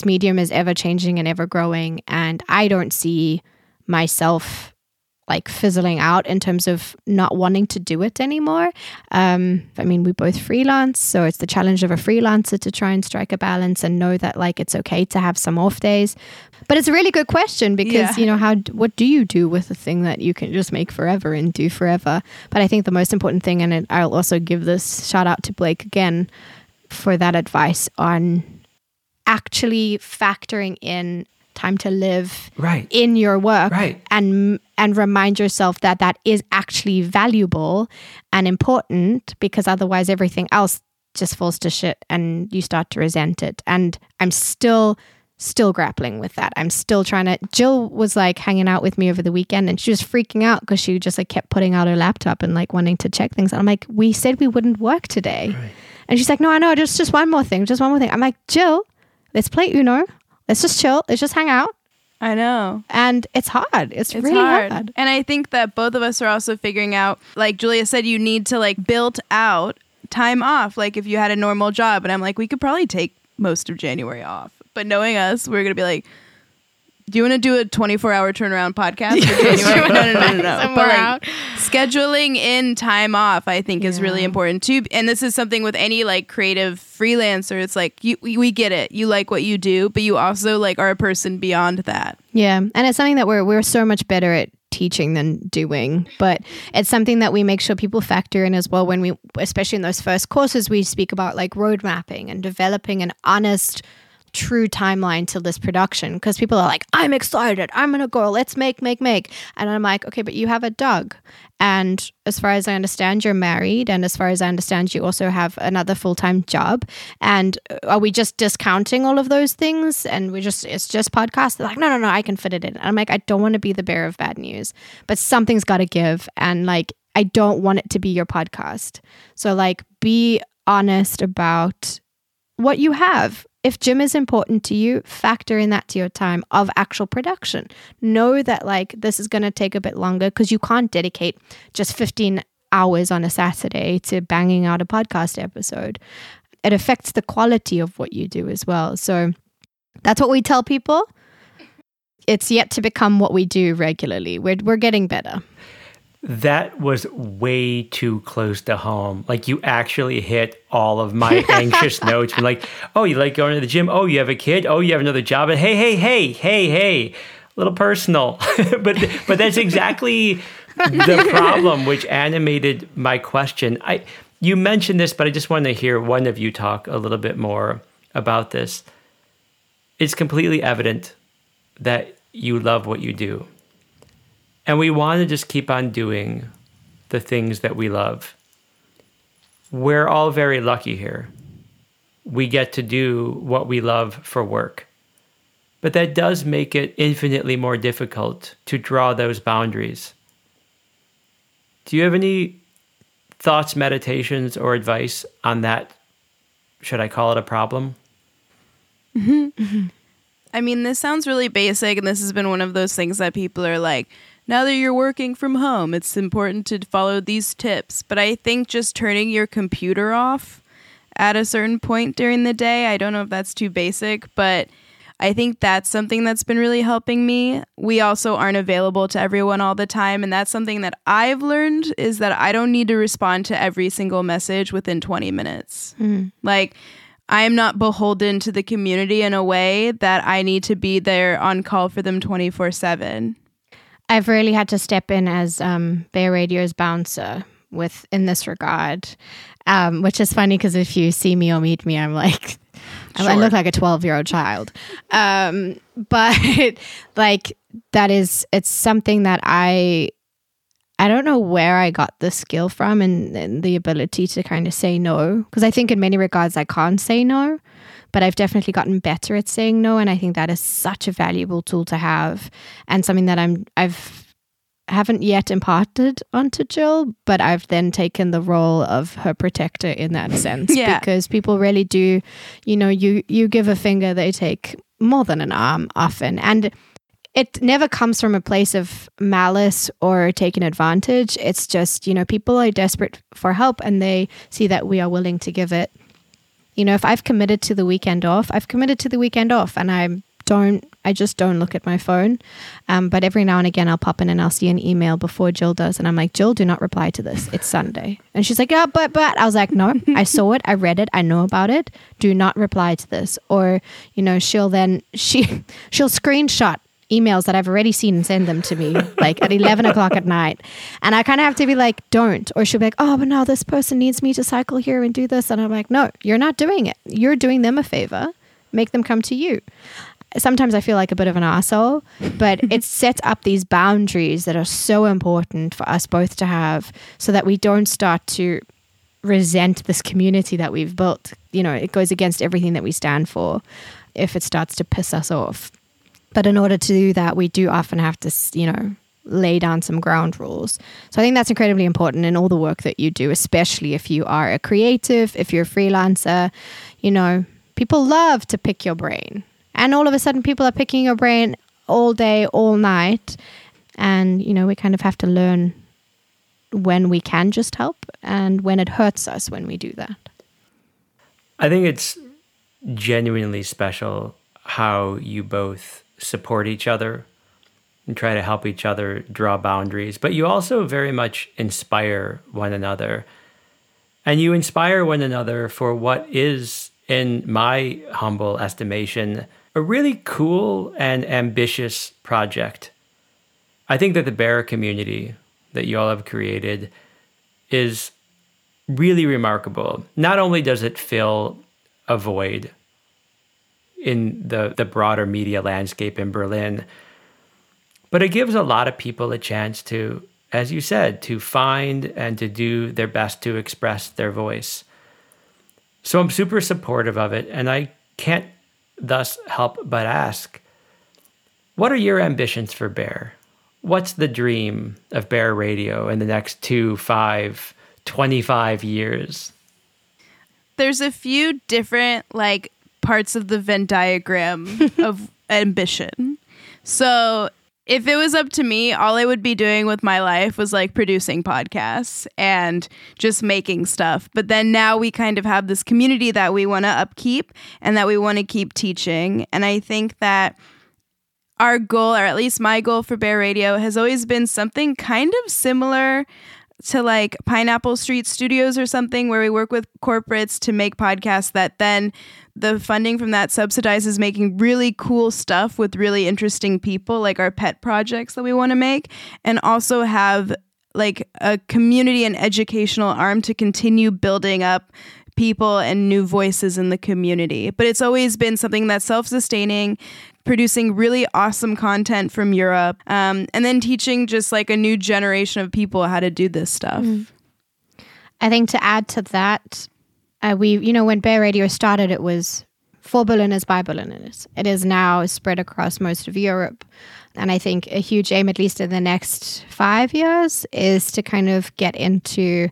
medium is ever changing and ever growing. And I don't see myself like fizzling out in terms of not wanting to do it anymore. I mean, we both freelance, so it's the challenge of a freelancer to try and strike a balance and know that like it's okay to have some off days. But it's a really good question because, you know, what do you do with a thing that you can just make forever and do forever? But I think the most important thing, and I'll also give this shout out to Blake again for that advice on actually factoring in time to live right in your work, right, and remind yourself that is actually valuable and important, because otherwise everything else just falls to shit and you start to resent it. And I'm still grappling with that. I'm still trying to. Jill was like hanging out with me over the weekend, and she was freaking out because she just like kept putting out her laptop and like wanting to check things. And I'm like, we said we wouldn't work today, right. And she's like, no, I know, just one more thing, just one more thing. I'm like, Jill, let's play Uno. Let's just chill. Let's just hang out. I know. And it's hard. It's really hard. And I think that both of us are also figuring out, like Julia said, you need to like build out time off. Like if you had a normal job, and I'm like, we could probably take most of January off. But knowing us, we're going to be like, do you want to do a 24-hour turnaround podcast for January? No. But like, scheduling in time off, I think, is really important too. And this is something with any like creative freelancer. It's like, we get it. You like what you do, but you also like are a person beyond that. Yeah. And it's something that we're so much better at teaching than doing, but it's something that we make sure people factor in as well when we, especially in those first courses, we speak about like road mapping and developing an honest true timeline to this production, because people are like, I'm excited, I'm gonna go, let's make. And I'm like, okay, but you have a dog, and as far as I understand, you're married, and as far as I understand, you also have another full-time job. And are we just discounting all of those things and it's just podcasts? They're like, no, I can fit it in. And I'm like, I don't want to be the bearer of bad news, but something's got to give, and like I don't want it to be your podcast. So like, be honest about what you have. If gym is important to you, factor in that to your time of actual production. Know that like this is going to take a bit longer, because you can't dedicate just 15 hours on a Saturday to banging out a podcast episode. It affects the quality of what you do as well. So that's what we tell people. It's yet to become what we do regularly. We're getting better. That was way too close to home. Like, you actually hit all of my anxious notes. You're like, oh, you like going to the gym? Oh, you have a kid? Oh, you have another job? And hey, a little personal. but that's exactly the problem, which animated my question. You mentioned this, but I just wanted to hear one of you talk a little bit more about this. It's completely evident that you love what you do. And we want to just keep on doing the things that we love. We're all very lucky here. We get to do what we love for work. But that does make it infinitely more difficult to draw those boundaries. Do you have any thoughts, meditations, or advice on that? Should I call it a problem? Mm-hmm. I mean, this sounds really basic, and this has been one of those things that people are like, now that you're working from home, it's important to follow these tips. But I think just turning your computer off at a certain point during the day, I don't know if that's too basic, but I think that's something that's been really helping me. We also aren't available to everyone all the time, and that's something that I've learned is that I don't need to respond to every single message within 20 minutes. Mm-hmm. Like, I am not beholden to the community in a way that I need to be there on call for them 24/7. I've really had to step in as Bay Radio's bouncer in this regard, which is funny because if you see me or meet me, I'm like, sure. I look like a 12-year-old child. But like it's something that I don't know where I got the skill from and the ability to kind of say no. Because I think in many regards I can't say no, but I've definitely gotten better at saying no. And I think that is such a valuable tool to have and something that I haven't yet imparted onto Jill, but I've then taken the role of her protector in that sense. Yeah. Because people really do, you know, you give a finger, they take more than an arm often. And it never comes from a place of malice or taking advantage. It's just, you know, people are desperate for help and they see that we are willing to give it. You know, if I've committed to the weekend off, I've committed to the weekend off and I just don't look at my phone. But every now and again, I'll pop in and I'll see an email before Jill does. And I'm like, Jill, do not reply to this. It's Sunday. And she's like, yeah, but. I was like, no, I saw it. I read it. I know about it. Do not reply to this. Or, you know, she'll screenshot emails that I've already seen and send them to me like at 11 o'clock at night. And I kind of have to be like, don't. Or she'll be like, oh, but now this person needs me to cycle here and do this. And I'm like, no, you're not doing it. You're doing them a favor. Make them come to you. Sometimes I feel like a bit of an asshole, but it sets up these boundaries that are so important for us both to have so that we don't start to resent this community that we've built. You know, it goes against everything that we stand for if it starts to piss us off. But in order to do that, we do often have to, you know, lay down some ground rules. So I think that's incredibly important in all the work that you do, especially if you are a creative, if you're a freelancer. You know, people love to pick your brain. And all of a sudden, people are picking your brain all day, all night. And, you know, we kind of have to learn when we can just help and when it hurts us when we do that. I think it's genuinely special how you both support each other and try to help each other draw boundaries, but you also very much inspire one another. And you inspire one another for what is, in my humble estimation, a really cool and ambitious project. I think that the Bear community that you all have created is really remarkable. Not only does it fill a void in the broader media landscape in Berlin, but it gives a lot of people a chance to, as you said, to find and to do their best to express their voice. So I'm super supportive of it, and I can't thus help but ask, what are your ambitions for Bear? What's the dream of Bear Radio in the next 2, 5, 25 years? There's a few different, like, parts of the Venn diagram of ambition. So if it was up to me, all I would be doing with my life was like producing podcasts and just making stuff. But then now we kind of have this community that we want to upkeep and that we want to keep teaching. And I think that our goal, or at least my goal for Bear Radio, has always been something kind of similar to like Pineapple Street Studios or something, where we work with corporates to make podcasts that then the funding from that subsidizes making really cool stuff with really interesting people, like our pet projects that we want to make, and also have like a community and educational arm to continue building up people and new voices in the community. But it's always been something that's self-sustaining, producing really awesome content from Europe, and then teaching just like a new generation of people how to do this stuff. Mm. I think to add to that, we, you know, when Bear Radio started, it was for Berliners by Berliners. It is now spread across most of Europe. And I think a huge aim, at least in the next 5 years, is to kind of get into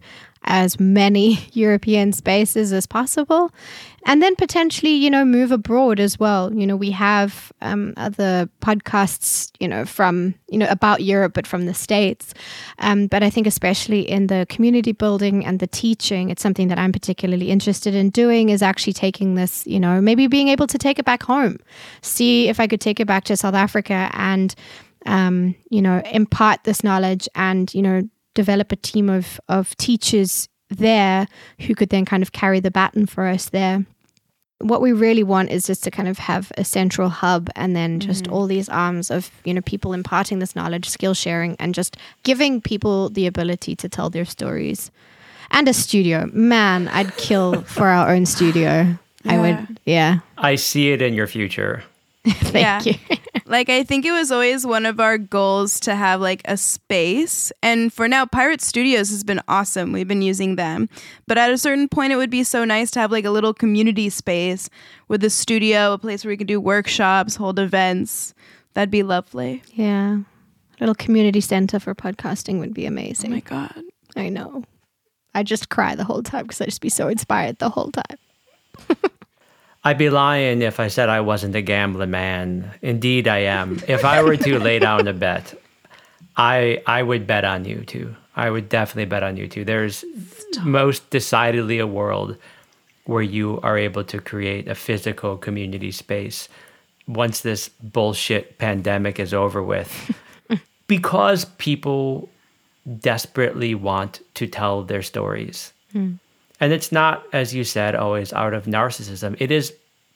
as many European spaces as possible. And then potentially, move abroad as well. We have other podcasts, from, about Europe, but from the States. But I think especially in the community building and the teaching, it's something that I'm particularly interested in doing, is actually taking this, maybe being able to take it back home, see if I could take it back to South Africa and, impart this knowledge and, develop a team of teachers there who could then kind of carry the baton for us there. What we really want is just to kind of have a central hub and then just all these arms of, people imparting this knowledge, skill sharing, and just giving people the ability to tell their stories. And a studio. Man, I'd kill for our own studio. Yeah. I would, yeah. I see it in your future. Thank you. I think it was always one of our goals to have a space. And for now, Pirate Studios has been awesome. We've been using them. But at a certain point, it would be so nice to have a little community space with a studio, a place where we can do workshops, hold events. That'd be lovely. Yeah. A little community center for podcasting would be amazing. Oh my God. I know. I just cry the whole time because I'd just be so inspired the whole time. I'd be lying if I said I wasn't a gambling man. Indeed, I am. If I were to lay down a bet, I would bet on you two. I would definitely bet on you two. There's most decidedly a world where you are able to create a physical community space once this bullshit pandemic is over with. Because people desperately want to tell their stories. Mm. And it's not, as you said, always out of narcissism. It is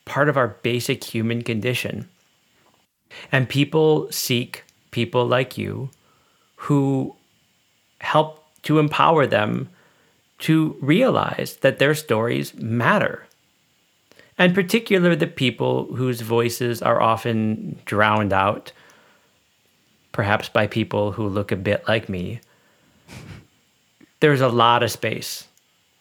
part of our basic human condition. And people seek people like you who help to empower them to realize that their stories matter. And particularly the people whose voices are often drowned out, perhaps by people who look a bit like me. There's a lot of space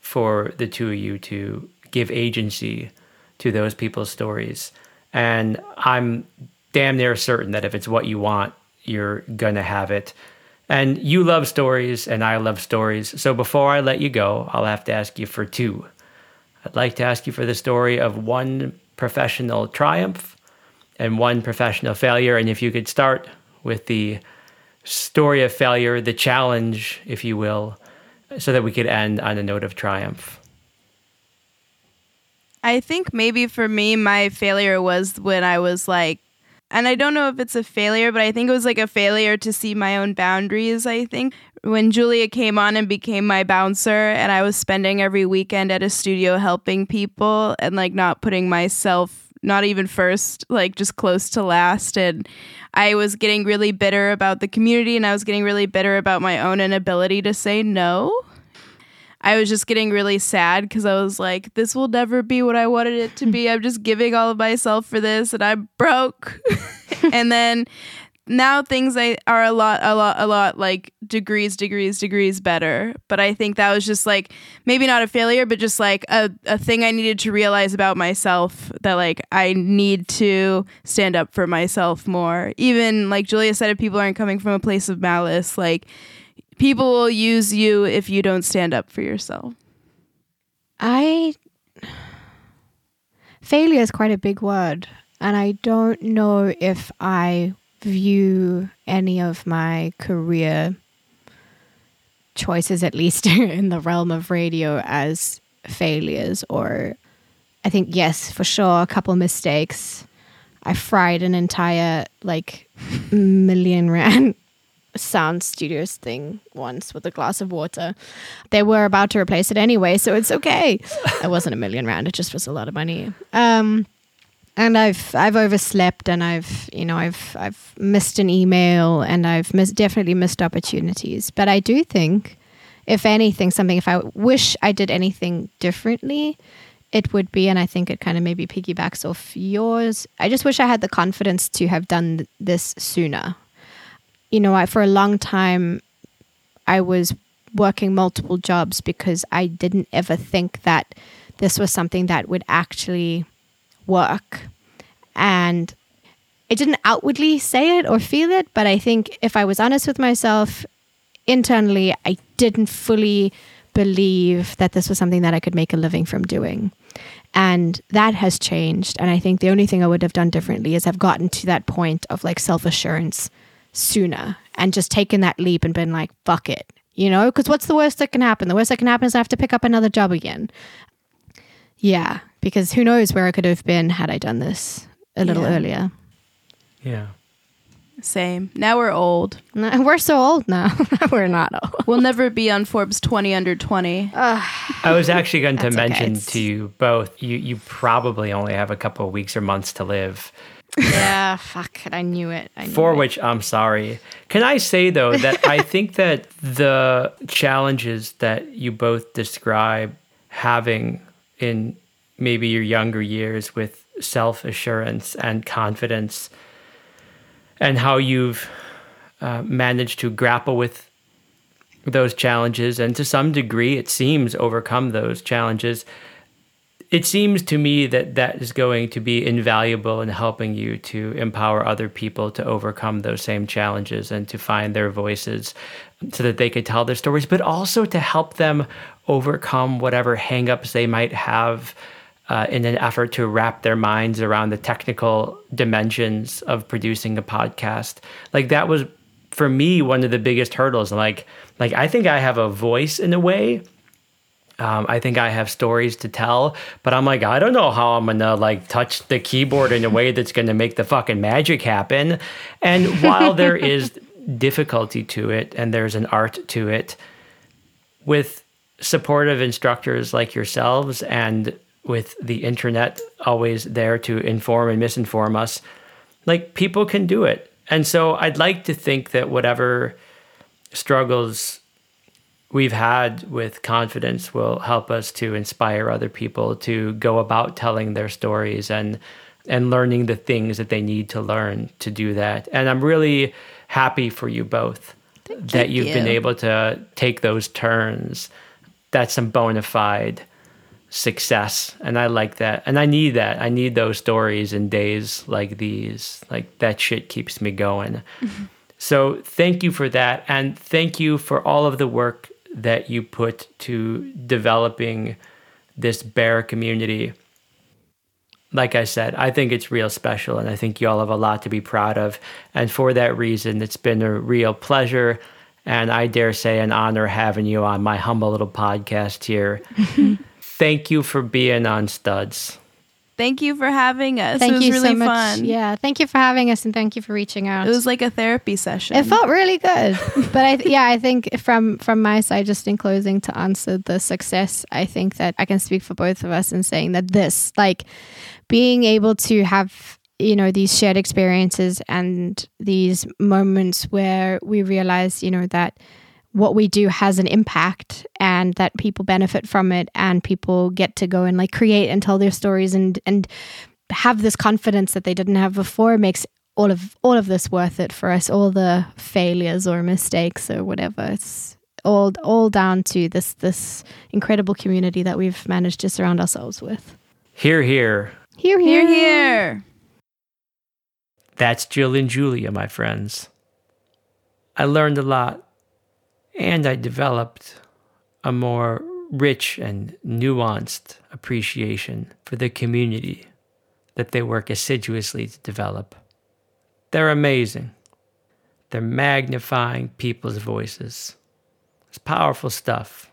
for the two of you to give agency to those people's stories. And I'm damn near certain that if it's what you want, you're going to have it. And you love stories, and I love stories. So before I let you go, I'll have to ask you for two. I'd like to ask you for the story of one professional triumph and one professional failure. And if you could start with the story of failure, the challenge, if you will, so that we could end on a note of triumph. I think maybe for me, my failure was when I was and I don't know if it's a failure, but I think it was a failure to see my own boundaries, I think. When Julia came on and became my bouncer, and I was spending every weekend at a studio helping people and not putting myself not even first, just close to last. And I was getting really bitter about the community, and I was getting really bitter about my own inability to say no. I was just getting really sad because I was like, this will never be what I wanted it to be. I'm just giving all of myself for this, and I'm broke. And then now things are a lot degrees better. But I think that was just maybe not a failure, but just a thing I needed to realize about myself, that I need to stand up for myself more. Even Julia said, if people aren't coming from a place of malice, people will use you if you don't stand up for yourself. Failure is quite a big word, and I don't know if I view any of my career choices, at least in the realm of radio, as failures. Or I think, yes, for sure, a couple mistakes. I fried an entire million rand sound studios thing once with a glass of water. They were about to replace it anyway, so it's okay. It wasn't $1 million rand. It just was a lot of money. And I've overslept, and I've missed an email, and I've definitely missed opportunities. But I do think, if I wish I did anything differently, it would be, and I think it kind of maybe piggybacks off yours, I just wish I had the confidence to have done this sooner. For a long time, I was working multiple jobs because I didn't ever think that this was something that would actually work. And I didn't outwardly say it or feel it, but I think if I was honest with myself internally, I didn't fully believe that this was something that I could make a living from doing. And that has changed. And I think the only thing I would have done differently is have gotten to that point of like self-assurance sooner and just taken that leap and been like, fuck it, you know, because what's the worst that can happen? The worst that can happen is I have to pick up another job again. Yeah, because who knows where I could have been had I done this a little earlier. Yeah. Same. Now we're old. No, we're so old now. We're not old. We'll never be on Forbes 20 under 20. I was actually going to mention to you both, you probably only have a couple of weeks or months to live. Yeah, fuck it. I knew it. For which I'm sorry. Can I say, though, that I think that the challenges that you both describe having in maybe your younger years with self-assurance and confidence and how you've managed to grapple with those challenges and to some degree, it seems, overcome those challenges. It seems to me that that is going to be invaluable in helping you to empower other people to overcome those same challenges and to find their voices so that they can tell their stories, but also to help them overcome whatever hangups they might have in an effort to wrap their minds around the technical dimensions of producing a podcast. Like that was, for me, one of the biggest hurdles. Like I think I have a voice in a way. I think I have stories to tell, but I'm like, I don't know how I'm gonna like touch the keyboard in a way that's gonna make the fucking magic happen. And while there is difficulty to it and there's an art to it, with supportive instructors like yourselves and with the internet always there to inform and misinform us, like people can do it. And so I'd like to think that whatever struggles we've had with confidence will help us to inspire other people to go about telling their stories and learning the things that they need to learn to do that. And I'm really happy for you both that you've been able to take those turns. That's some bona fide success. And I like that. And I need that. I need those stories in days like these. Like that shit keeps me going. Mm-hmm. So thank you for that. And thank you for all of the work that you put to developing this bear community. Like I said, I think it's real special and I think you all have a lot to be proud of. And for that reason, it's been a real pleasure and I dare say an honor having you on my humble little podcast here. Thank you for being on Studs. Thank you for having us. Thank you so much. It was really fun. Yeah, thank you for having us and thank you for reaching out. It was like a therapy session. It felt really good. But I think from my side, just in closing to answer the success, I think that I can speak for both of us in saying that this, like being able to have, you know, these shared experiences and these moments where we realize, you know, that what we do has an impact and that people benefit from it and people get to go and like create and tell their stories and have this confidence that they didn't have before makes all of this worth it for us. All the failures or mistakes or whatever, it's all down to this incredible community that we've managed to surround ourselves with. Hear, hear. Hear, hear. Hear, hear. That's Jill and Julia, my friends. I learned a lot. And I developed a more rich and nuanced appreciation for the community that they work assiduously to develop. They're amazing. They're magnifying people's voices. It's powerful stuff.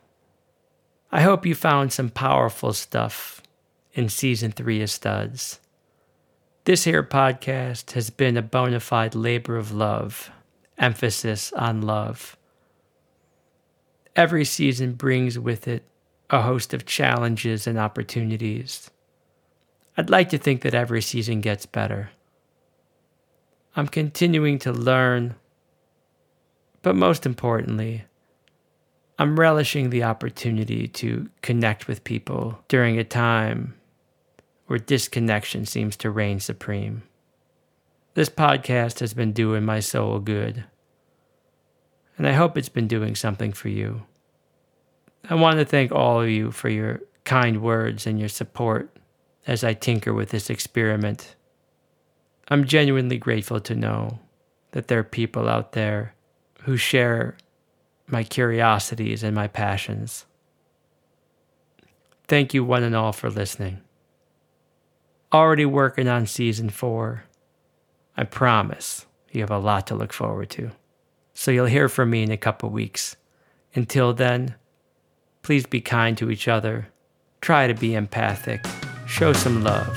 I hope you found some powerful stuff in Season 3 of Studs. This here podcast has been a bona fide labor of love, emphasis on love. Every season brings with it a host of challenges and opportunities. I'd like to think that every season gets better. I'm continuing to learn, but most importantly, I'm relishing the opportunity to connect with people during a time where disconnection seems to reign supreme. This podcast has been doing my soul good. And I hope it's been doing something for you. I want to thank all of you for your kind words and your support as I tinker with this experiment. I'm genuinely grateful to know that there are people out there who share my curiosities and my passions. Thank you one and all for listening. Already working on season 4. I promise you have a lot to look forward to. So you'll hear from me in a couple weeks. Until then, please be kind to each other. Try to be empathic. Show some love.